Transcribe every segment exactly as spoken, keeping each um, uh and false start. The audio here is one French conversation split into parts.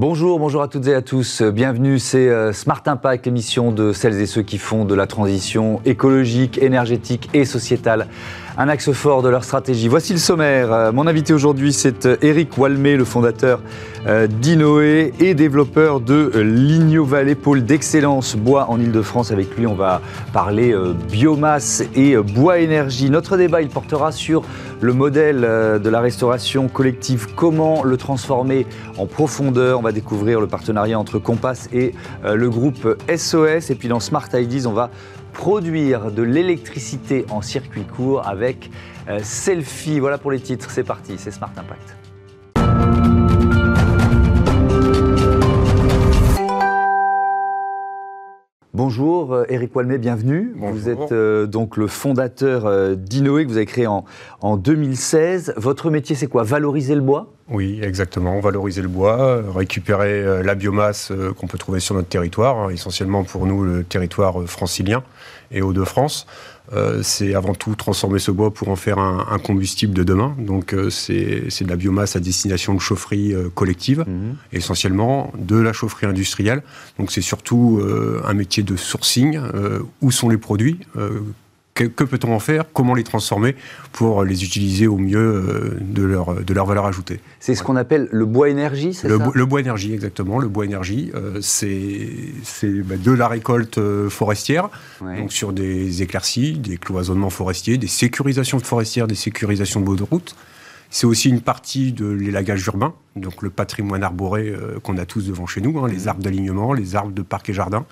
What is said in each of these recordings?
Bonjour, bonjour à toutes et à tous. Bienvenue, c'est Smart Impact, l'émission de celles et ceux qui font de la transition écologique, énergétique et sociétale un axe fort de leur stratégie. Voici le sommaire. Mon invité aujourd'hui, c'est Éric Walmé, le fondateur d'Innoé et développeur de Ligno Valley, pôle d'excellence bois en Ile-de-France. Avec lui, on va parler biomasse et bois énergie. Notre débat, il portera sur le modèle de la restauration collective. Comment le transformer en profondeur? On va découvrir le partenariat entre Compass et le groupe S O S. Et puis dans Smart Ideas, on va produire de l'électricité en circuit court avec euh, Selfie. Voilà pour les titres, c'est parti, c'est Smart Impact. Bonjour Éric Walmé, bienvenue. Bonjour. Vous êtes euh, donc le fondateur euh, d'Innoé, que vous avez créé en, en deux mille seize. Votre métier, c'est quoi? Valoriser le bois? Oui, exactement. Valoriser le bois, récupérer euh, la biomasse euh, qu'on peut trouver sur notre territoire, hein, essentiellement pour nous le territoire euh, francilien et Hauts-de-France. Euh, c'est avant tout transformer ce bois pour en faire un, un combustible de demain. Donc euh, c'est, c'est de la biomasse à destination de chaufferies euh, collectives, mmh. essentiellement de la chaufferie industrielle. Donc c'est surtout euh, un métier de sourcing. Euh, où sont les produits euh, Que, que peut-on en faire? Comment les transformer pour les utiliser au mieux de leur, de leur valeur ajoutée? C'est ce ouais. qu'on appelle le bois énergie, c'est le, ça bo- Le bois énergie, exactement. Le bois énergie, euh, c'est, c'est bah, de la récolte euh, forestière, ouais. donc sur des éclaircies, des cloisonnements forestiers, des sécurisations forestières, des sécurisations de baux de route. C'est aussi une partie de l'élagage urbain, donc le patrimoine arboré euh, qu'on a tous devant chez nous, hein, mmh. les arbres d'alignement, les arbres de parc et jardin,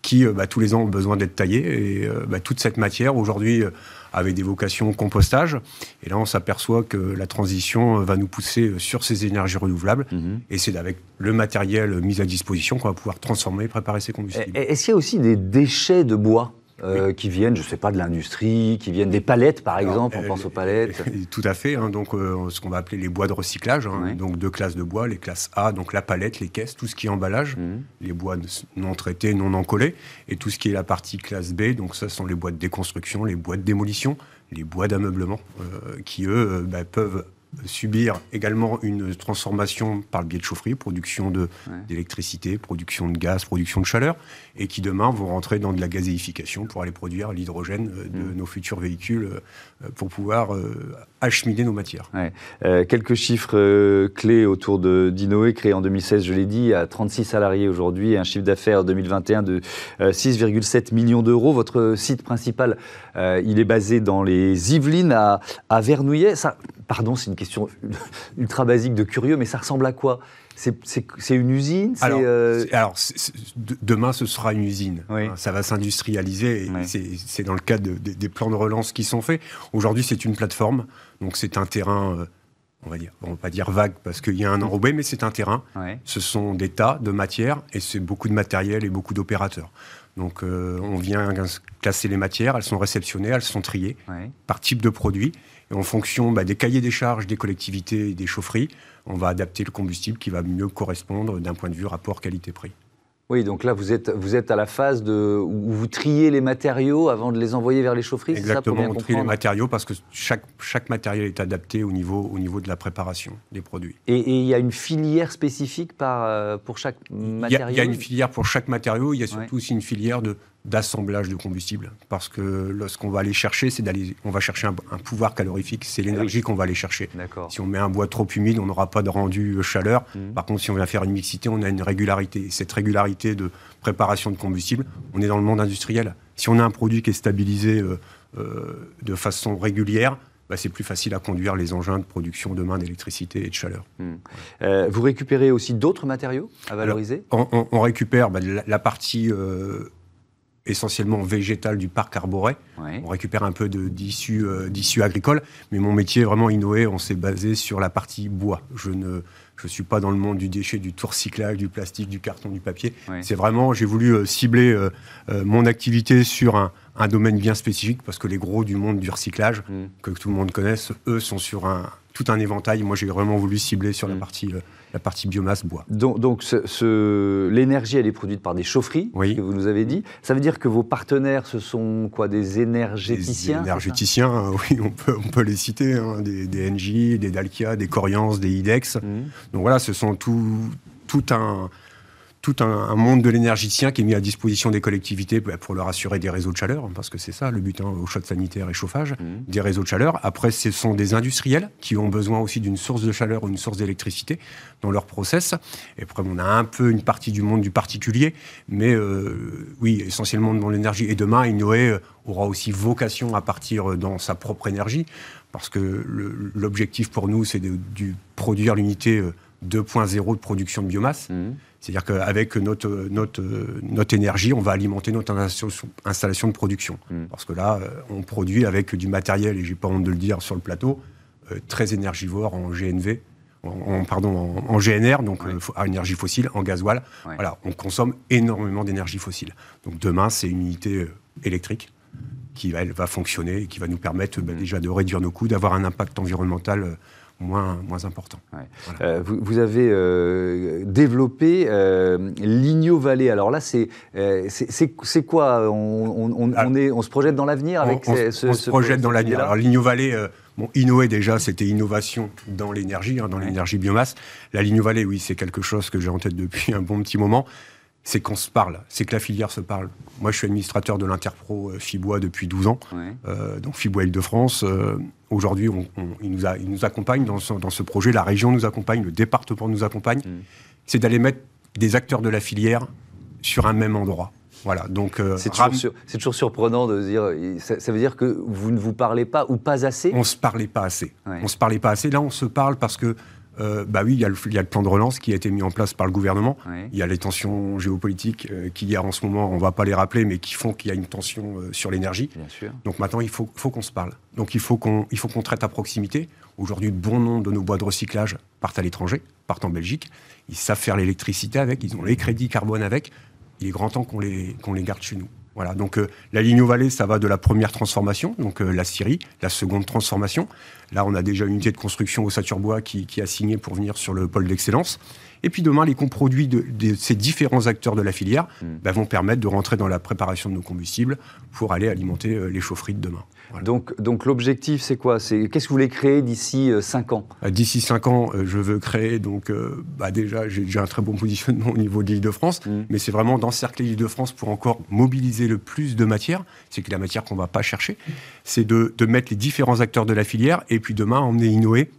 qui, bah, tous les ans, ont besoin d'être taillés. Et bah, toute cette matière, aujourd'hui, avait des vocations compostage. Et là, on s'aperçoit que la transition va nous pousser sur ces énergies renouvelables. Mm-hmm. Et c'est avec le matériel mis à disposition qu'on va pouvoir transformer et préparer ces combustibles. Est-ce qu'il y a aussi des déchets de bois ? Euh, oui. qui viennent, je ne sais pas, de l'industrie, qui viennent des palettes, par exemple, Alors, on pense euh, aux palettes. Tout à fait, hein, donc euh, ce qu'on va appeler les bois de recyclage, hein, oui. donc deux classes de bois, les classes A, donc la palette, les caisses, tout ce qui est emballage, mmh. les bois non traités, non encollés, et tout ce qui est la partie classe B, donc ça sont les bois de déconstruction, les bois de démolition, les bois d'ameublement, euh, qui eux euh, bah, peuvent subir également une transformation par le biais de chaufferie, production de, ouais. d'électricité, production de gaz, production de chaleur, et qui demain vont rentrer dans de la gazéification pour aller produire l'hydrogène de mmh. nos futurs véhicules pour pouvoir euh, acheminer nos matières. Ouais. Euh, quelques chiffres euh, clés autour de d'Innoé, créé en deux mille seize, je l'ai dit, à trente-six salariés aujourd'hui, un chiffre d'affaires deux mille vingt et un de euh, six virgule sept millions d'euros. Votre site principal, euh, il est basé dans les Yvelines, à, à Vernouillet. Ça, pardon, c'est une question ultra basique de curieux, mais ça ressemble à quoi? C'est, c'est, c'est une usine c'est Alors, euh... c'est, alors c'est, c'est, demain, ce sera une usine. Oui. Ça va s'industrialiser. Et oui. c'est, c'est dans le cadre de, de, des plans de relance qui sont faits. Aujourd'hui, c'est une plateforme. Donc, c'est un terrain, euh, on va dire, on va pas dire vague parce qu'il y a un enrobé, mais c'est un terrain. Oui. Ce sont des tas de matières et c'est beaucoup de matériel et beaucoup d'opérateurs. Donc, euh, on vient classer les matières. Elles sont réceptionnées, elles sont triées oui. par type de produit. Et en fonction bah, des cahiers des charges des collectivités et des chaufferies, on va adapter le combustible qui va mieux correspondre d'un point de vue rapport qualité-prix. Oui, donc là, vous êtes, vous êtes à la phase de, où vous triez les matériaux avant de les envoyer vers les chaufferies, c'est ça, pour bien comprendre ? Exactement, on trie les matériaux parce que chaque, chaque matériel est adapté au niveau, au niveau de la préparation des produits. Et il y a une filière spécifique par, pour chaque matériau ? Il y, y a une filière pour chaque matériau, il y a surtout ouais. aussi une filière de... d'assemblage de combustible, parce que lorsqu'on va aller chercher, c'est d'aller, on va chercher un, un pouvoir calorifique, c'est l'énergie oui. qu'on va aller chercher. D'accord. Si on met un bois trop humide, on n'aura pas de rendu chaleur. Mmh. Par contre, si on vient faire une mixité, on a une régularité. Et cette régularité de préparation de combustible, on est dans le monde industriel. Si on a un produit qui est stabilisé euh, euh, de façon régulière, bah, c'est plus facile à conduire les engins de production demain d'électricité et de chaleur. Mmh. Ouais. Euh, vous récupérez aussi d'autres matériaux à valoriser ? Alors, on, on, on récupère bah, la, la partie... Euh, essentiellement végétal du parc arboré. Ouais. On récupère un peu de, d'issues, euh, d'issues agricoles, mais mon métier, vraiment Innoé, on s'est basé sur la partie bois. Je ne je suis pas dans le monde du déchet, du tout recyclage, du plastique, du carton, du papier. Ouais. C'est vraiment, j'ai voulu euh, cibler euh, euh, mon activité sur un, un domaine bien spécifique, parce que les gros du monde du recyclage, mmh. que tout le monde connaisse, eux sont sur un, tout un éventail. Moi, j'ai vraiment voulu cibler sur mmh. la partie... Euh, la partie biomasse bois. Donc, donc ce, ce, l'énergie, elle est produite par des chaufferies, oui. que vous nous avez dit. Ça veut dire que vos partenaires, ce sont quoi, des énergéticiens? Des énergéticiens, hein, oui, on peut, on peut les citer, hein, des, des N J, des Dalkia, des Coriance, des IDEX. Mmh. Donc voilà, ce sont tout, tout un... tout un, un monde de l'énergéticien qui est mis à disposition des collectivités pour leur assurer des réseaux de chaleur, parce que c'est ça le but, hein, aux chocs sanitaires et chauffage, mmh. des réseaux de chaleur. Après, ce sont des industriels qui ont besoin aussi d'une source de chaleur ou une source d'électricité dans leur process. Et après, on a un peu une partie du monde du particulier, mais euh, oui, essentiellement dans l'énergie. Et demain, Innoé aura aussi vocation à partir dans sa propre énergie, parce que le, l'objectif pour nous, c'est de, de produire l'unité deux point zéro de production de biomasse. Mmh. C'est-à-dire qu'avec notre, notre, notre énergie, on va alimenter notre installation de production. Mmh. Parce que là, on produit avec du matériel, et j'ai pas honte de le dire sur le plateau, très énergivore en G N V, en, en, pardon, en, en G N R, donc ouais. à énergie fossile, en gasoil. Ouais. Voilà, on consomme énormément d'énergie fossile. Donc demain, c'est une unité électrique qui elle, va fonctionner et qui va nous permettre mmh. bah, déjà de réduire nos coûts, d'avoir un impact environnemental Moins, moins important. Ouais. Voilà. Euh, vous, vous avez euh, développé euh, Ligno Valley. Alors là, c'est, euh, c'est, c'est, c'est quoi on, on, on, est, on se projette dans l'avenir avec on, ces, on ce On se ce projette dans l'avenir. Alors Ligno Valley, euh, bon, Innoé déjà, c'était innovation dans l'énergie, hein, dans ouais. l'énergie biomasse. La Ligno Valley, oui, c'est quelque chose que j'ai en tête depuis un bon petit moment. C'est qu'on se parle, c'est que la filière se parle. Moi, je suis administrateur de l'Interpro Fibois depuis douze ans, ouais. euh, donc Fibois Île-de-France. Euh, aujourd'hui, on, on, il, nous a, il nous accompagne dans ce, dans ce projet, la région nous accompagne, le département nous accompagne. Mmh. C'est d'aller mettre des acteurs de la filière sur un même endroit. Voilà, donc, euh, c'est, toujours ram... sur, c'est toujours surprenant de dire, ça, ça veut dire que vous ne vous parlez pas ou pas assez ? On ne se parlait pas assez. Ouais. On se parlait pas assez. Là, on se parle parce que Euh, bah oui, il y, a le, il y a le plan de relance qui a été mis en place par le gouvernement. Oui. Il y a les tensions géopolitiques euh, qu'il y a en ce moment, on ne va pas les rappeler, mais qui font qu'il y a une tension euh, sur l'énergie. Bien sûr. Donc maintenant, il faut, faut qu'on se parle. Donc il faut qu'on, il faut qu'on traite à proximité. Aujourd'hui, bon nombre de nos bois de recyclage partent à l'étranger, partent en Belgique. Ils savent faire l'électricité avec, ils ont les crédits carbone avec. Il est grand temps qu'on les, qu'on les garde chez nous. Voilà, donc euh, la Ligno Valley, ça va de la première transformation, donc euh, la scierie, la seconde transformation. Là, on a déjà une unité de construction au Saturbois qui, qui a signé pour venir sur le pôle d'excellence. Et puis demain, les coproduits de, de ces différents acteurs de la filière mmh. bah, vont permettre de rentrer dans la préparation de nos combustibles pour aller alimenter euh, les chaufferies de demain. Voilà. Donc, donc l'objectif, c'est quoi ? C'est, qu'est-ce que vous voulez créer d'ici cinq ans ? D'ici cinq ans, euh, je veux créer, donc euh, bah, déjà, j'ai déjà un très bon positionnement au niveau de l'Île-de-France, mmh. mais c'est vraiment d'encercler l'Île-de-France pour encore mobiliser le plus de matière, c'est que la matière qu'on ne va pas chercher, c'est de, de mettre les différents acteurs de la filière et puis demain emmener Innoé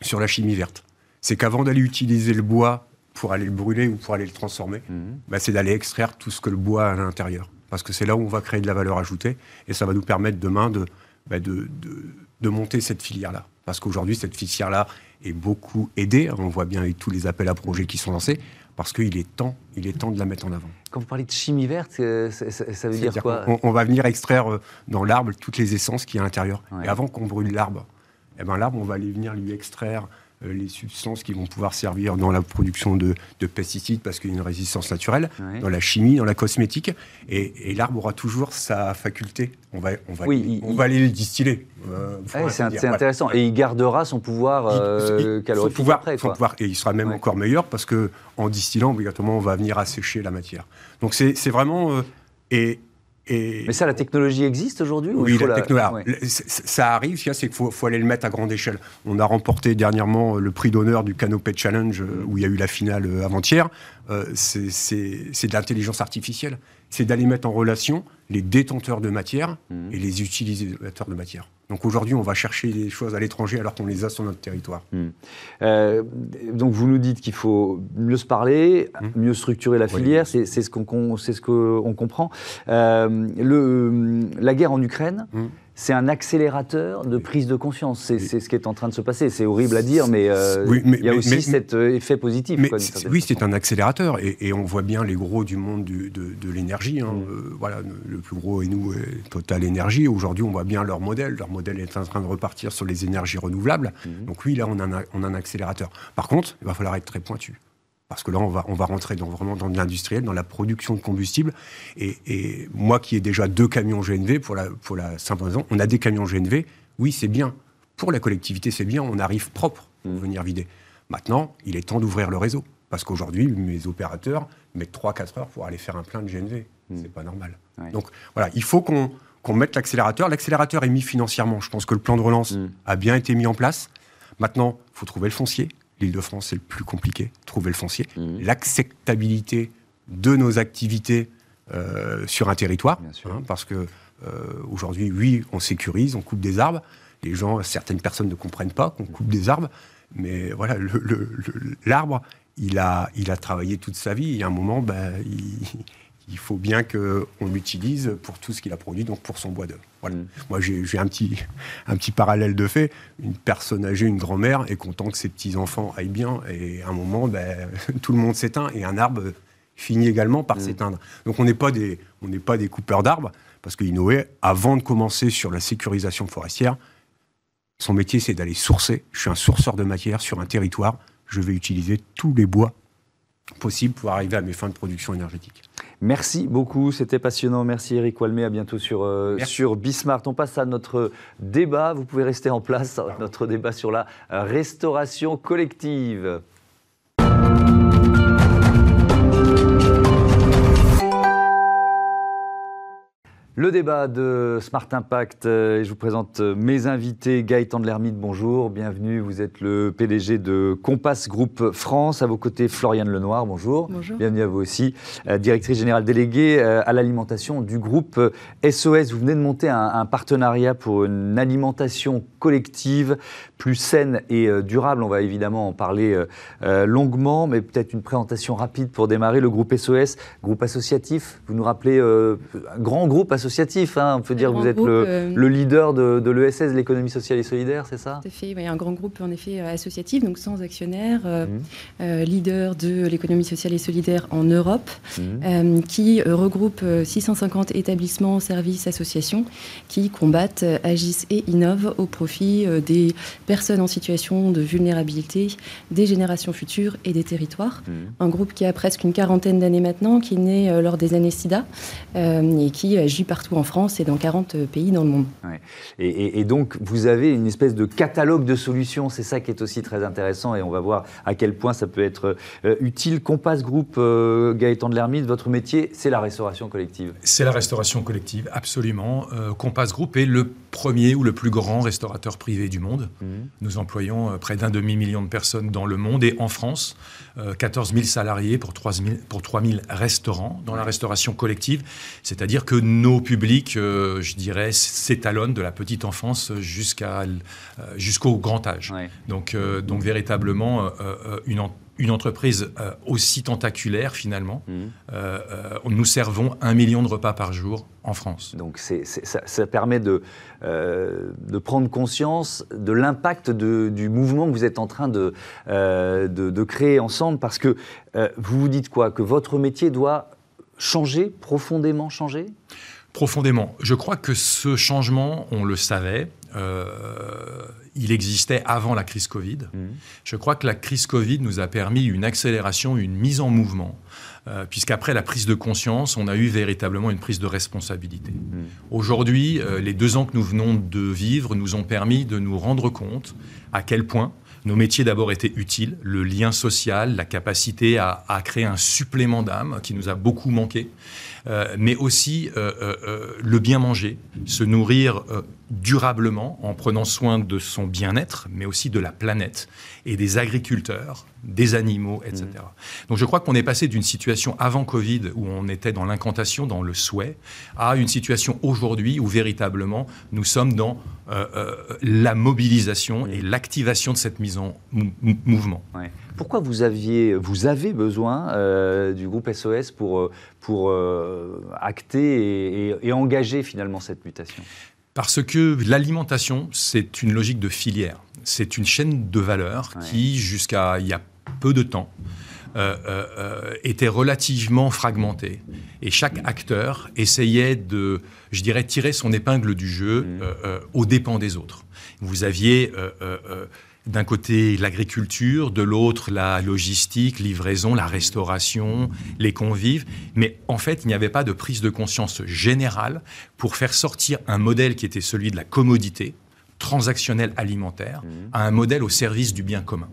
sur la chimie verte. C'est qu'avant d'aller utiliser le bois pour aller le brûler ou pour aller le transformer, mmh. bah c'est d'aller extraire tout ce que le bois a à l'intérieur. Parce que c'est là où on va créer de la valeur ajoutée et ça va nous permettre demain de, bah de, de, de monter cette filière-là. Parce qu'aujourd'hui, cette filière-là est beaucoup aidée. On voit bien avec tous les appels à projets qui sont lancés. Parce qu'il est temps, il est temps de la mettre en avant. Quand vous parlez de chimie verte, euh, ça, ça, ça veut dire, dire quoi ? on, on va venir extraire dans l'arbre toutes les essences qu'il y a à l'intérieur. Ouais. Et avant qu'on brûle l'arbre, eh ben l'arbre, on va aller venir lui extraire les substances qui vont pouvoir servir dans la production de, de pesticides, parce qu'il y a une résistance naturelle, ouais. dans la chimie, dans la cosmétique. Et, et l'arbre aura toujours sa faculté. On va, on va, oui, on il, va aller le distiller. Euh, ouais, c'est c'est voilà. intéressant. Et il gardera son pouvoir euh, il, calorifique pouvoir, après. Quoi. Pouvoir, et il sera même ouais. encore meilleur, parce qu'en distillant, obligatoirement, on va venir assécher la matière. Donc c'est, c'est vraiment... Euh, et, Et mais ça, la technologie existe aujourd'hui ou Oui, la, la... technologie, ouais. ça arrive, c'est qu'il faut, faut aller le mettre à grande échelle. On a remporté dernièrement le prix d'honneur du Canopé Challenge, où il y a eu la finale avant-hier. Euh, c'est, c'est, c'est de l'intelligence artificielle. C'est d'aller mettre en relation les détenteurs de matière mmh. et les utilisateurs de matière. Donc aujourd'hui, on va chercher des choses à l'étranger alors qu'on les a sur notre territoire. Mmh. Euh, donc vous nous dites qu'il faut mieux se parler, mmh. mieux structurer la filière, oui, oui. C'est, c'est ce qu'on, c'est ce qu'on comprend. Euh, le, la guerre en Ukraine, mmh. c'est un accélérateur de prise de conscience. C'est, c'est ce qui est en train de se passer. C'est horrible à dire, mais euh, oui, il y a mais, aussi mais, cet effet positif. Mais quoi, c'est, oui, façon. C'est un accélérateur. Et, et on voit bien les gros du monde du, de, de l'énergie. Hein. Mm. Euh, voilà, le plus gros, et nous, est Total Énergie. Aujourd'hui, on voit bien leur modèle. Leur modèle est en train de repartir sur les énergies renouvelables. Mm. Donc oui, là, on a, un, on a un accélérateur. Par contre, il va falloir être très pointu. Parce que là, on va, on va rentrer dans, vraiment dans de l'industriel, dans la production de combustible. Et, et moi, qui ai déjà deux camions G N V, pour la, pour la simple raison, on a des camions G N V, oui, c'est bien. Pour la collectivité, c'est bien, on arrive propre pour venir vider. Maintenant, il est temps d'ouvrir le réseau. Parce qu'aujourd'hui, mes opérateurs mettent trois à quatre heures pour aller faire un plein de G N V. Mmh. C'est pas normal. Ouais. Donc voilà, il faut qu'on, qu'on mette l'accélérateur. L'accélérateur est mis financièrement. Je pense que le plan de relance mmh. a bien été mis en place. Maintenant, il faut trouver le foncier. l'Île-de-France, c'est le plus compliqué, trouver le foncier. Mmh. L'acceptabilité de nos activités euh, sur un territoire, hein, parce que euh, aujourd'hui, oui, on sécurise, on coupe des arbres. Les gens, certaines personnes ne comprennent pas qu'on coupe des arbres, mais voilà, le, le, le, l'arbre, il a, il a travaillé toute sa vie. Et à un moment, ben, il, il faut bien qu'on l'utilise pour tout ce qu'il a produit, donc pour son bois d'œuvre. Voilà. Mmh. Moi, j'ai, j'ai un, petit, un petit parallèle de fait. Une personne âgée, une grand-mère, est content que ses petits-enfants aillent bien. Et à un moment, ben, tout le monde s'éteint. Et un arbre finit également par mmh. s'éteindre. Donc, on n'est pas des, on n'est pas des coupeurs d'arbres, parce que Innoé, avant de commencer sur la sécurisation forestière, son métier, c'est d'aller sourcer. Je suis un sourceur de matière sur un territoire. Je vais utiliser tous les bois possibles pour arriver à mes fins de production énergétique. Merci beaucoup, c'était passionnant. Merci Éric Walmé, à bientôt sur, euh, sur Bismart. On passe à notre débat. Vous pouvez rester en place, Pardon. notre débat sur la restauration collective. Le débat de Smart Impact, et je vous présente mes invités. Gaëtan de L'Hermite, bonjour, bienvenue, vous êtes le P D G de Compass Groupe France. À vos côtés, Florian Lenoir, bonjour. Bonjour. Bienvenue à vous aussi, directrice générale déléguée à l'alimentation du groupe S O S. Vous venez de monter un, un partenariat pour une alimentation collective plus saine et durable. On va évidemment en parler longuement, mais peut-être une présentation rapide pour démarrer. Le groupe S O S, groupe associatif, vous nous rappelez, un grand groupe associatif. Associatif, hein, on peut un dire que vous êtes groupe, le, euh, le leader de, de l'E S S, l'économie sociale et solidaire, c'est ça ? Tout à fait, il y a un grand groupe en effet associatif, donc sans actionnaires, euh, mmh. euh, leader de l'économie sociale et solidaire en Europe, mmh. euh, qui regroupe six cent cinquante établissements, services, associations qui combattent, agissent et innovent au profit des personnes en situation de vulnérabilité, des générations futures et des territoires. Mmh. Un groupe qui a presque une quarantaine d'années maintenant, qui est né lors des années SIDA euh, et qui agit partout en France et dans quarante pays dans le monde. Ouais. Et, et, et donc, vous avez une espèce de catalogue de solutions, c'est ça qui est aussi très intéressant, et on va voir à quel point ça peut être euh, utile. Compass Group, euh, Gaëtan de L'Hermite, votre métier, c'est la restauration collective. C'est la restauration collective, absolument. Euh, Compass Group est le premier ou le plus grand restaurateur privé du monde. Mmh. Nous employons euh, près d'un demi-million de personnes dans le monde et en France, euh, quatorze mille salariés pour trois mille restaurants dans ouais. la restauration collective, c'est-à-dire que nos publics, euh, je dirais, s'étalonnent de la petite enfance jusqu'à, euh, jusqu'au grand âge. Ouais. Donc, euh, donc véritablement, euh, euh, une entreprise Une entreprise euh, aussi tentaculaire, finalement. Mmh. Euh, euh, nous servons un million de repas par jour en France. Donc c'est, c'est, ça, ça permet de, euh, de prendre conscience de l'impact de, du mouvement que vous êtes en train de, euh, de, de créer ensemble, parce que euh, vous vous dites quoi ? Que votre métier doit changer, profondément changer ? Profondément. Je crois que ce changement, on le savait, euh, il existait avant la crise Covid. Mmh. Je crois que la crise Covid nous a permis une accélération, une mise en mouvement, euh, puisqu'après la prise de conscience, on a eu véritablement une prise de responsabilité. Mmh. Aujourd'hui, euh, les deux ans que nous venons de vivre nous ont permis de nous rendre compte à quel point nos métiers d'abord étaient utiles, le lien social, la capacité à, à créer un supplément d'âme qui nous a beaucoup manqué, euh, mais aussi euh, euh, le bien manger, se nourrir euh, durablement en prenant soin de son bien-être, mais aussi de la planète et des agriculteurs, des animaux, et cetera. Mmh. Donc je crois qu'on est passé d'une situation avant Covid où on était dans l'incantation, dans le souhait, à une situation aujourd'hui où véritablement nous sommes dans euh, euh, la mobilisation et l'activation de cette mise en mou- mouvement. Ouais. Pourquoi vous aviez, vous avez besoin euh, du groupe S O S pour, pour euh, acter et, et, et engager finalement cette mutation ? Parce que l'alimentation, c'est une logique de filière. C'est une chaîne de valeur ouais. qui, jusqu'à il y a peu de temps, euh, euh, était relativement fragmentée. Et chaque acteur essayait de, je dirais, tirer son épingle du jeu euh, euh, aux dépens des autres. Vous aviez... Euh, euh, euh, d'un côté, l'agriculture, de l'autre, la logistique, livraison, la restauration, les convives. Mais en fait, il n'y avait pas de prise de conscience générale pour faire sortir un modèle qui était celui de la commodité transactionnelle alimentaire à un modèle au service du bien commun.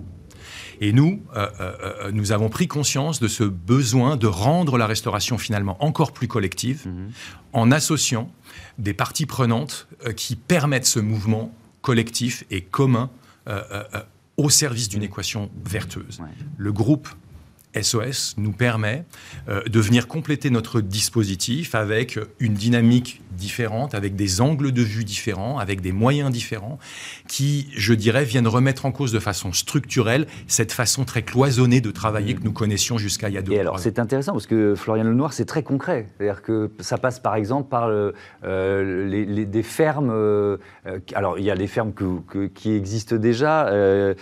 Et nous, euh, euh, nous avons pris conscience de ce besoin de rendre la restauration finalement encore plus collective mmh. en associant des parties prenantes euh, qui permettent ce mouvement collectif et commun Euh, euh, euh, au service d'une équation vertueuse. Ouais. Le groupe S O S nous permet euh, de venir compléter notre dispositif avec une dynamique différente, avec des angles de vue différents, avec des moyens différents, qui, je dirais, viennent remettre en cause de façon structurelle cette façon très cloisonnée de travailler que nous connaissions jusqu'à il y a deux ans. Et alors, c'est intéressant parce que Florian Lenoir, c'est très concret. C'est-à-dire que ça passe, par exemple, par euh, les, les, des fermes... Euh, alors, il y a des fermes que, que, qui existent déjà. Euh,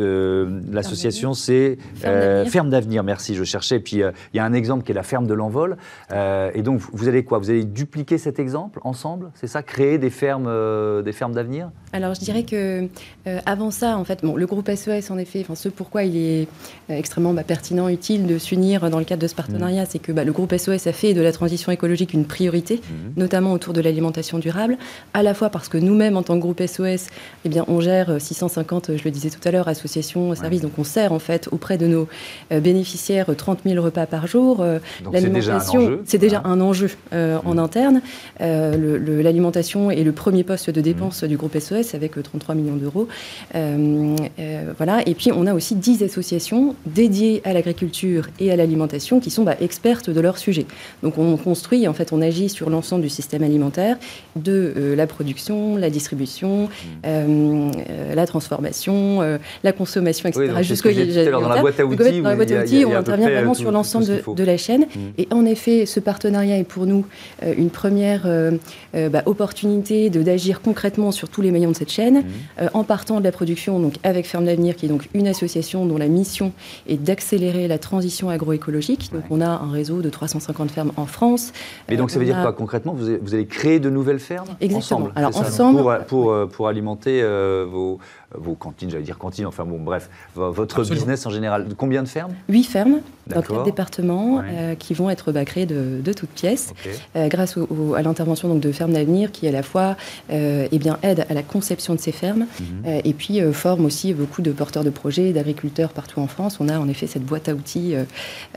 euh, L'association, c'est... Euh, ferme d'Avenir. D'avenir, merci, je cherchais. Et puis, il euh, y a un exemple qui est la ferme de l'envol. Euh, et donc, vous allez quoi? Vous allez dupliquer cet exemple ensemble? C'est ça? Créer des fermes euh, des fermes d'avenir? Alors, je dirais que euh, avant ça, en fait, bon, le groupe S O S, en effet, ce pourquoi il est euh, extrêmement bah, pertinent, utile de s'unir dans le cadre de ce partenariat, mmh. c'est que bah, le groupe S O S a fait de la transition écologique une priorité, mmh. notamment autour de l'alimentation durable, à la fois parce que nous-mêmes, en tant que groupe S O S, eh bien, on gère six cent cinquante, je le disais tout à l'heure, associations, services, ouais. donc on sert, en fait, auprès de nos euh, bénéficiaires trente mille repas par jour. Euh, l'alimentation, c'est déjà un enjeu, déjà voilà. un enjeu euh, mmh. en interne. Euh, l'alimentation est le premier poste de dépense mmh. du groupe S O S avec euh, trente-trois millions d'euros. Euh, euh, voilà. Et puis, on a aussi dix associations dédiées à l'agriculture et à l'alimentation qui sont bah, expertes de leur sujet. Donc, on construit, en fait, on agit sur l'ensemble du système alimentaire, de euh, la production, la distribution, mmh. euh, euh, la transformation, euh, la consommation, et cetera. Oui, jusqu'au dans la boîte à outils. Il y a, il y a, on intervient vraiment tout, sur l'ensemble de, de la chaîne. Mmh. Et en effet, ce partenariat est pour nous euh, une première euh, bah, opportunité d'agir concrètement sur tous les maillons de cette chaîne, mmh. euh, en partant de la production donc, avec Ferme d'Avenir, qui est donc une association dont la mission est d'accélérer la transition agroécologique. Donc ouais. on a un réseau de trois cent cinquante fermes en France. Mais donc euh, ça veut dire a... quoi concrètement? Vous allez, vous allez créer de nouvelles fermes? Exactement. Ensemble, Alors, ensemble pour, pour, euh, pour alimenter euh, vos, vos cantines, j'allais dire cantines, enfin bon, bref, votre Absolument. business en général. Combien de fermes? Huit fermes dans quatre départements ouais. euh, qui vont être bah, créées de, de toutes pièces okay. euh, grâce au, au, à l'intervention de Ferme d'Avenir qui à la fois euh, eh bien, aide à la conception de ces fermes mm-hmm. euh, et puis euh, forme aussi beaucoup de porteurs de projets, d'agriculteurs partout en France. On a en effet cette boîte à outils euh,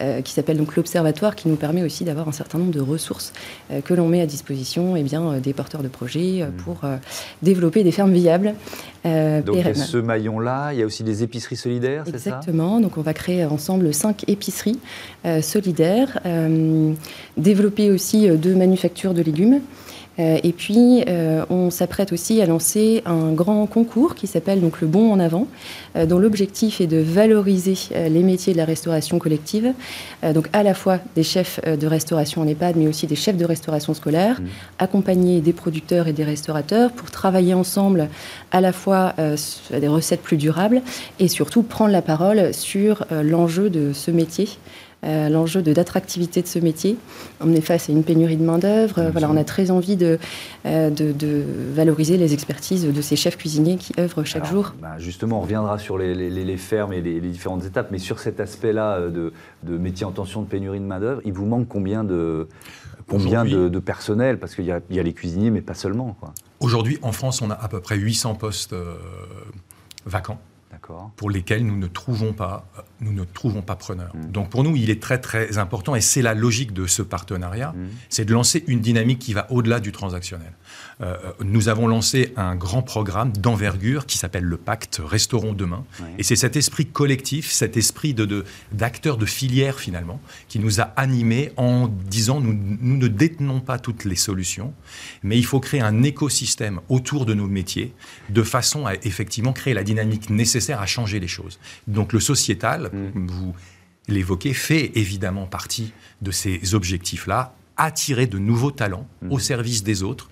euh, qui s'appelle donc l'Observatoire qui nous permet aussi d'avoir un certain nombre de ressources euh, que l'on met à disposition eh bien, euh, des porteurs de projets euh, mm-hmm. pour euh, développer des fermes viables. Euh, donc il y a ce maillon-là, il y a aussi des épiceries solidaires, c'est ça? Exactement, donc on va créer ensemble cinq épiceries euh, solidaires, euh, développer aussi euh, deux manufactures de légumes. Euh, et puis, euh, on s'apprête aussi à lancer un grand concours qui s'appelle donc le Bon en avant, euh, dont l'objectif est de valoriser euh, les métiers de la restauration collective, euh, donc à la fois des chefs euh, de restauration en EHPAD, mais aussi des chefs de restauration scolaire, mmh. accompagnés des producteurs et des restaurateurs pour travailler ensemble à la fois euh, sur des recettes plus durables et surtout prendre la parole sur euh, l'enjeu de ce métier. Euh, l'enjeu de d'attractivité de ce métier. On est face à une pénurie de main-d'œuvre. Euh, voilà, on a très envie de, euh, de, de valoriser les expertises de ces chefs cuisiniers qui œuvrent chaque Alors, jour. Bah justement, on reviendra sur les, les, les fermes et les, les différentes étapes, mais sur cet aspect-là de, de métier en tension, de pénurie de main-d'œuvre, il vous manque combien de, combien de, de personnel? Parce qu'il y a, y a les cuisiniers, mais pas seulement. Aujourd'hui, en France, on a à peu près huit cents postes euh, vacants. Pour lesquels nous ne trouvons pas, nous ne trouvons pas preneurs. Mmh. Donc pour nous, il est très très important, et c'est la logique de ce partenariat, mmh. c'est de lancer une dynamique qui va au-delà du transactionnel. Euh, nous avons lancé un grand programme d'envergure qui s'appelle le Pacte Restaurons Demain, oui. et c'est cet esprit collectif, cet esprit de, d'acteurs de, de filière finalement, qui nous a animés en disant nous, nous ne détenons pas toutes les solutions, mais il faut créer un écosystème autour de nos métiers, de façon à effectivement créer la dynamique nécessaire à changer les choses. Donc le sociétal, mmh. vous l'évoquez, fait évidemment partie de ces objectifs-là, attirer de nouveaux talents mmh. au service des autres,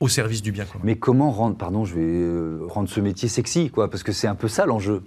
au service du bien commun. Mais comment rendre, pardon, je vais euh, rendre ce métier sexy, quoi, parce que c'est un peu ça l'enjeu.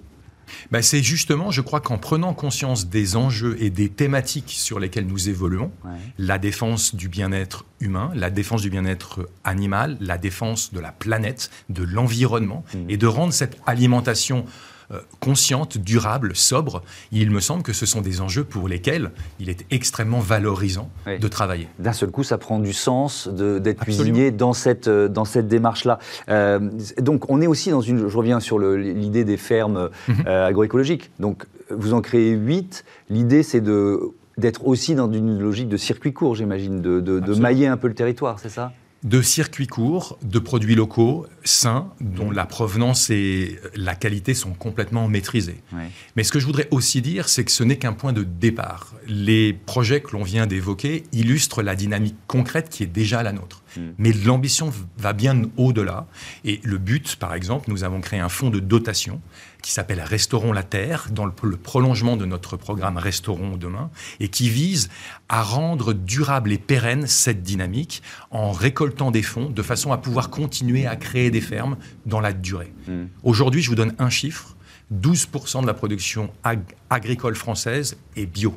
Ben c'est justement, je crois qu'en prenant conscience des enjeux et des thématiques sur lesquelles nous évoluons, ouais. la défense du bien-être humain, la défense du bien-être animal, la défense de la planète, de l'environnement, mmh. et de rendre cette alimentation euh, consciente, durable, sobre, il me semble que ce sont des enjeux pour lesquels il est extrêmement valorisant ouais. de travailler. D'un seul coup, ça prend du sens d'être cuisinier dans cette, dans cette démarche-là. Euh, donc on est aussi dans une... Je reviens sur l'idée des fermes euh, agroécologiques. Donc vous en créez huit. L'idée, c'est de... d'être aussi dans une logique de circuit court, j'imagine, de, de, de mailler un peu le territoire, c'est ça ? de circuits courts, de produits locaux, sains, dont la provenance et la qualité sont complètement maîtrisées. Ouais. Mais ce que je voudrais aussi dire, c'est que ce n'est qu'un point de départ. Les projets que l'on vient d'évoquer illustrent la dynamique concrète qui est déjà la nôtre. Mmh. Mais l'ambition va bien au-delà. Et le but, par exemple, nous avons créé un fonds de dotation qui s'appelle Restaurons la Terre, dans le, le prolongement de notre programme Restaurons Demain, et qui vise à rendre durable et pérenne cette dynamique en récoltant le temps des fonds, de façon à pouvoir continuer à créer des fermes dans la durée. Mmh. Aujourd'hui, je vous donne un chiffre, douze pour cent de la production ag- agricole française est bio.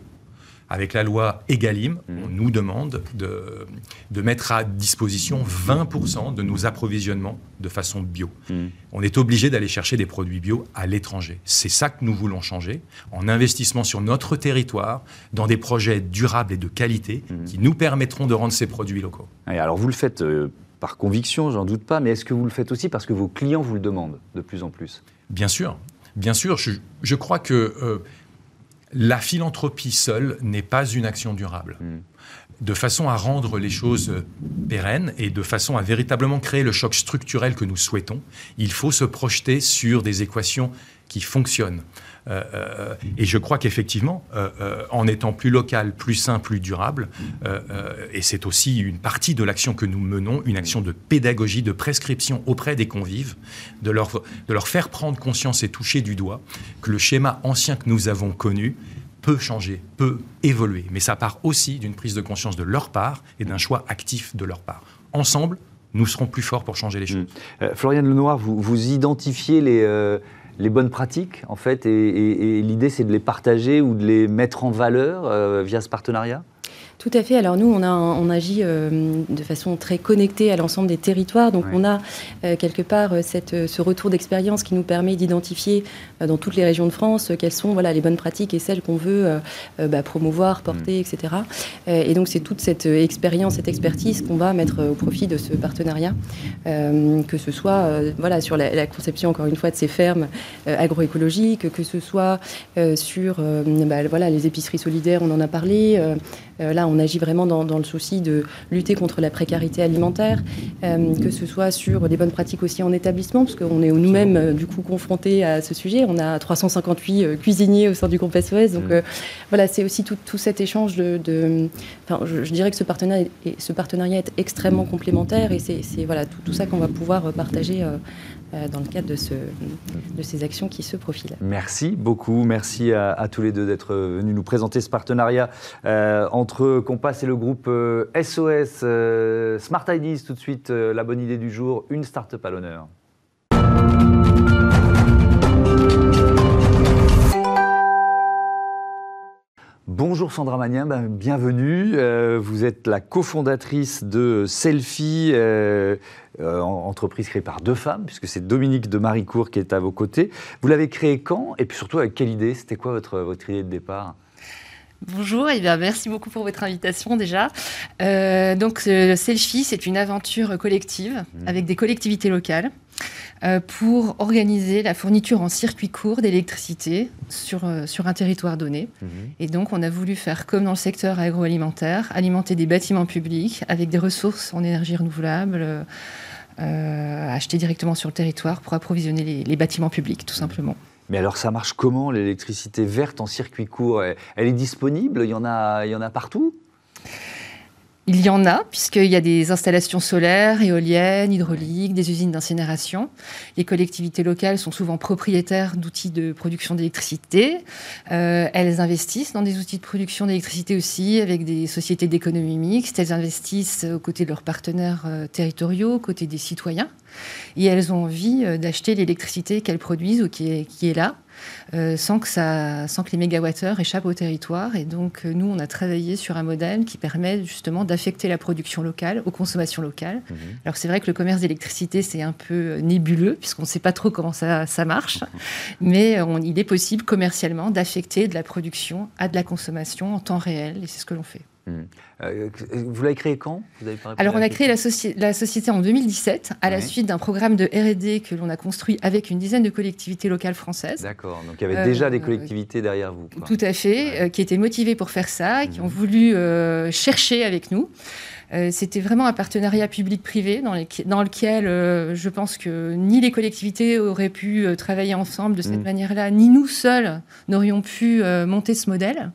Avec la loi EGalim, mmh. on nous demande de, de mettre à disposition vingt pour cent de nos approvisionnements de façon bio. Mmh. On est obligé d'aller chercher des produits bio à l'étranger. C'est ça que nous voulons changer, en investissement sur notre territoire, dans des projets durables et de qualité mmh. qui nous permettront de rendre ces produits locaux. Et alors vous le faites euh, par conviction, j'en doute pas, mais est-ce que vous le faites aussi parce que vos clients vous le demandent de plus en plus ? Bien sûr, bien sûr. Je, je crois que... Euh, La philanthropie seule n'est pas une action durable. Mmh. De façon à rendre les choses pérennes et de façon à véritablement créer le choc structurel que nous souhaitons, il faut se projeter sur des équations qui fonctionnent. Euh, euh, et je crois qu'effectivement, euh, euh, en étant plus local, plus sain, plus durable, euh, euh, et c'est aussi une partie de l'action que nous menons, une action de pédagogie, de prescription auprès des convives, de leur, de leur faire prendre conscience et toucher du doigt que le schéma ancien que nous avons connu peut changer, peut évoluer. Mais ça part aussi d'une prise de conscience de leur part et d'un choix actif de leur part. Ensemble, nous serons plus forts pour changer les choses. Mmh. Euh, Florian Lenoir, vous, vous identifiez les... Euh... les bonnes pratiques, en fait, et, et, et l'idée, c'est de les partager ou de les mettre en valeur euh, via ce partenariat ? Tout à fait. Alors nous, on, a, on agit euh, de façon très connectée à l'ensemble des territoires. Donc ouais. on a euh, quelque part cette, ce retour d'expérience qui nous permet d'identifier euh, dans toutes les régions de France euh, quelles sont voilà, les bonnes pratiques et celles qu'on veut euh, bah, promouvoir, porter, mmh. et cetera. Euh, et donc c'est toute cette expérience, cette expertise qu'on va mettre au profit de ce partenariat, euh, que ce soit euh, voilà, sur la, la conception, encore une fois, de ces fermes euh, agroécologiques, que ce soit euh, sur euh, bah, voilà, les épiceries solidaires, on en a parlé. Euh, euh, là, on agit vraiment dans, dans le souci de lutter contre la précarité alimentaire, euh, que ce soit sur des bonnes pratiques aussi en établissement, parce qu'on est nous-mêmes euh, du coup confrontés à ce sujet. On a trois cent cinquante-huit euh, cuisiniers au sein du groupe S O S, donc euh, voilà, c'est aussi tout, tout cet échange de... de enfin, je, je dirais que ce partenariat, est, ce partenariat est extrêmement complémentaire et c'est, c'est voilà, tout, tout ça qu'on va pouvoir partager euh, euh, dans le cadre de, ce, de ces actions qui se profilent. Merci beaucoup, merci à, à tous les deux d'être venus nous présenter ce partenariat euh, entre Compass et le groupe euh, S O S. euh, Smart Ideas, tout de suite, euh, la bonne idée du jour, une start-up à l'honneur. Bonjour Sandra Manien, ben, bienvenue. Euh, vous êtes la cofondatrice de Selfie, euh, euh, entreprise créée par deux femmes, puisque c'est Dominique de Maricourt qui est à vos côtés. Vous l'avez créée quand ? Et puis surtout, avec quelle idée ? C'était quoi votre, votre idée de départ ? Bonjour, et eh bien merci beaucoup pour votre invitation déjà. Euh, donc euh, Selfie, c'est une aventure collective mmh. avec des collectivités locales euh, pour organiser la fourniture en circuit court d'électricité sur, euh, sur un territoire donné. Mmh. Et donc on a voulu faire comme dans le secteur agroalimentaire, alimenter des bâtiments publics avec des ressources en énergie renouvelable, euh, euh, achetées directement sur le territoire pour approvisionner les, les bâtiments publics tout mmh. simplement. Mais alors, ça marche comment, l'électricité verte en circuit court ? Elle est disponible ? Il y en a, il y en a partout ? Il y en a, puisqu'il y a des installations solaires, éoliennes, hydrauliques, des usines d'incinération. Les collectivités locales sont souvent propriétaires d'outils de production d'électricité. Euh, elles investissent dans des outils de production d'électricité aussi, avec des sociétés d'économie mixte. Elles investissent aux côtés de leurs partenaires territoriaux, aux côtés des citoyens. Et elles ont envie d'acheter l'électricité qu'elles produisent ou qui est, qui est là, euh, sans que ça, sans que les mégawattheures échappent au territoire. Et donc, nous, on a travaillé sur un modèle qui permet justement d'affecter la production locale aux consommations locales. Mmh. Alors, c'est vrai que le commerce d'électricité, c'est un peu nébuleux, puisqu'on ne sait pas trop comment ça, ça marche. Mais on, il est possible commercialement d'affecter de la production à de la consommation en temps réel, et c'est ce que l'on fait. Hum. Euh, vous l'avez créé quand ? Vous avez pas répondu. Alors, on a créé la, soci- la société en deux mille dix-sept, à ouais. la suite d'un programme de R et D que l'on a construit avec une dizaine de collectivités locales françaises. D'accord, donc il y avait déjà euh, des collectivités euh, derrière vous, quoi. Tout à fait, ouais. euh, qui étaient motivées pour faire ça, et qui mmh. ont voulu euh, chercher avec nous Euh, c'était vraiment un partenariat public-privé dans, les, dans lequel euh, je pense que ni les collectivités auraient pu euh, travailler ensemble de cette mmh. manière-là, ni nous seuls n'aurions pu euh, monter ce modèle.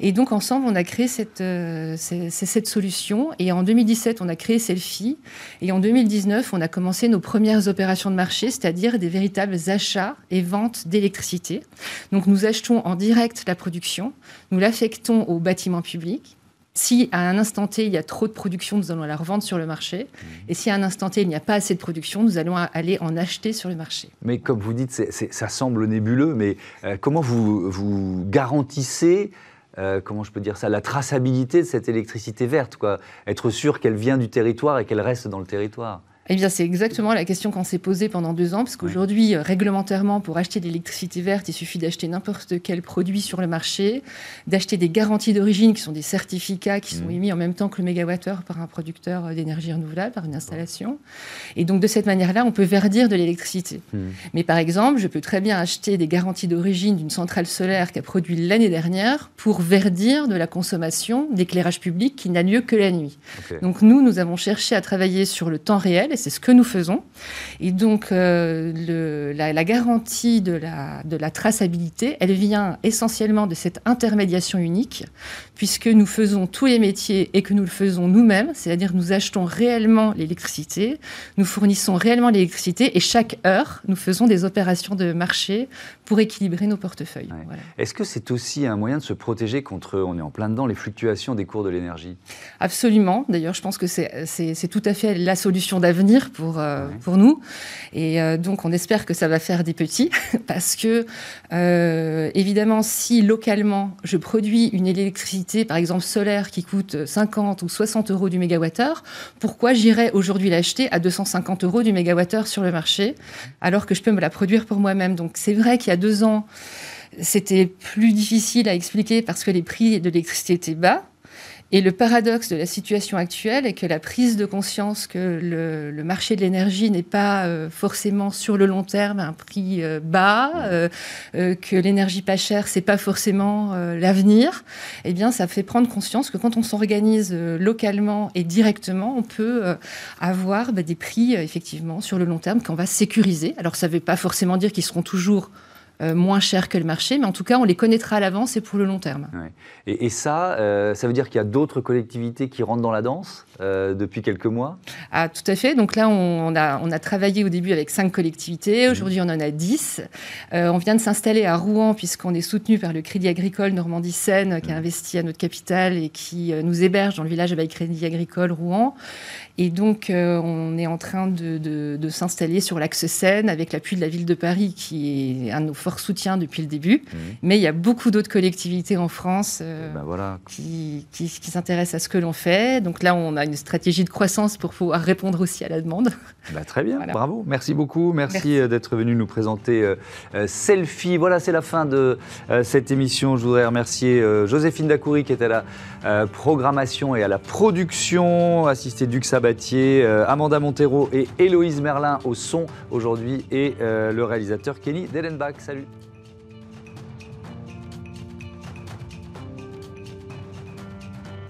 Et donc, ensemble, on a créé cette, euh, cette, cette solution. Et en deux mille dix-sept, on a créé Selfie. Et en deux mille dix-neuf, on a commencé nos premières opérations de marché, c'est-à-dire des véritables achats et ventes d'électricité. Donc, nous achetons en direct la production. Nous l'affectons aux bâtiments publics. Si, à un instant T, il y a trop de production, nous allons la revendre sur le marché. Et si, à un instant T, il n'y a pas assez de production, nous allons aller en acheter sur le marché. Mais comme vous dites, c'est, c'est, ça semble nébuleux, mais euh, comment vous, vous garantissez... Euh, comment je peux dire ça, la traçabilité de cette électricité verte, quoi. Être sûr qu'elle vient du territoire et qu'elle reste dans le territoire. Eh bien, c'est exactement la question qu'on s'est posée pendant deux ans, parce qu'aujourd'hui, ouais. réglementairement, pour acheter de l'électricité verte, il suffit d'acheter n'importe quel produit sur le marché, d'acheter des garanties d'origine, qui sont des certificats qui mmh. sont émis en même temps que le mégawattheure par un producteur d'énergie renouvelable, par une installation. Et donc, de cette manière-là, on peut verdir de l'électricité. Mmh. Mais par exemple, je peux très bien acheter des garanties d'origine d'une centrale solaire qu'a produit l'année dernière pour verdir de la consommation d'éclairage public qui n'a lieu que la nuit. Okay. Donc, nous, nous avons cherché à travailler sur le temps réel. C'est ce que nous faisons. Et donc, euh, le, la, la garantie de la, de la traçabilité, elle vient essentiellement de cette intermédiation unique, puisque nous faisons tous les métiers et que nous le faisons nous-mêmes, c'est-à-dire nous achetons réellement l'électricité, nous fournissons réellement l'électricité, et chaque heure, nous faisons des opérations de marché pour équilibrer nos portefeuilles. Ouais. Voilà. Est-ce que c'est aussi un moyen de se protéger contre, on est en plein dedans, les fluctuations des cours de l'énergie ? Absolument. D'ailleurs, je pense que c'est, c'est, c'est tout à fait la solution d'avenir. Pour, euh, ouais. pour nous. Et euh, donc, on espère que ça va faire des petits parce que, euh, évidemment, si localement, je produis une électricité, par exemple solaire, qui coûte cinquante ou soixante euros du mégawattheure, pourquoi j'irais aujourd'hui l'acheter à deux cent cinquante euros du mégawattheure sur le marché alors que je peux me la produire pour moi-même ? Donc, c'est vrai qu'il y a deux ans, c'était plus difficile à expliquer parce que les prix de l'électricité étaient bas. Et le paradoxe de la situation actuelle est que la prise de conscience que le, le marché de l'énergie n'est pas euh, forcément sur le long terme un prix euh, bas, euh, euh, que l'énergie pas chère, c'est pas forcément euh, l'avenir, eh bien, ça fait prendre conscience que quand on s'organise euh, localement et directement, on peut euh, avoir bah, des prix, euh, effectivement, sur le long terme qu'on va sécuriser. Alors, ça ne veut pas forcément dire qu'ils seront toujours... Euh, moins cher que le marché, mais en tout cas, on les connaîtra à l'avance et pour le long terme. Ouais. Et, et ça, euh, ça veut dire qu'il y a d'autres collectivités qui rentrent dans la danse euh, depuis quelques mois ? Ah, tout à fait. Donc là, on, on, a, on a travaillé au début avec cinq collectivités. Aujourd'hui, mmh. on en a dix. Euh, on vient de s'installer à Rouen, puisqu'on est soutenu par le Crédit Agricole Normandie Seine, qui a mmh. investi à notre capital et qui euh, nous héberge dans le village avec Crédit Agricole Rouen. Et donc, euh, on est en train de, de, de s'installer sur l'axe Seine, avec l'appui de la ville de Paris, qui est un de nos fort soutien depuis le début, mmh. mais il y a beaucoup d'autres collectivités en France euh, ben voilà. qui, qui, qui s'intéressent à ce que l'on fait. Donc là, on a une stratégie de croissance pour pouvoir répondre aussi à la demande. Ben, très bien, voilà. Bravo. Merci beaucoup. Merci, Merci. d'être venu nous présenter euh, euh, Selfie. Voilà, c'est la fin de euh, cette émission. Je voudrais remercier euh, Joséphine Dacoury qui est à la euh, programmation et à la production, assistée d'Hugues Sabatier, euh, Amanda Montero et Héloïse Merlin au son aujourd'hui et euh, le réalisateur Kenny Dellenbach. Salut.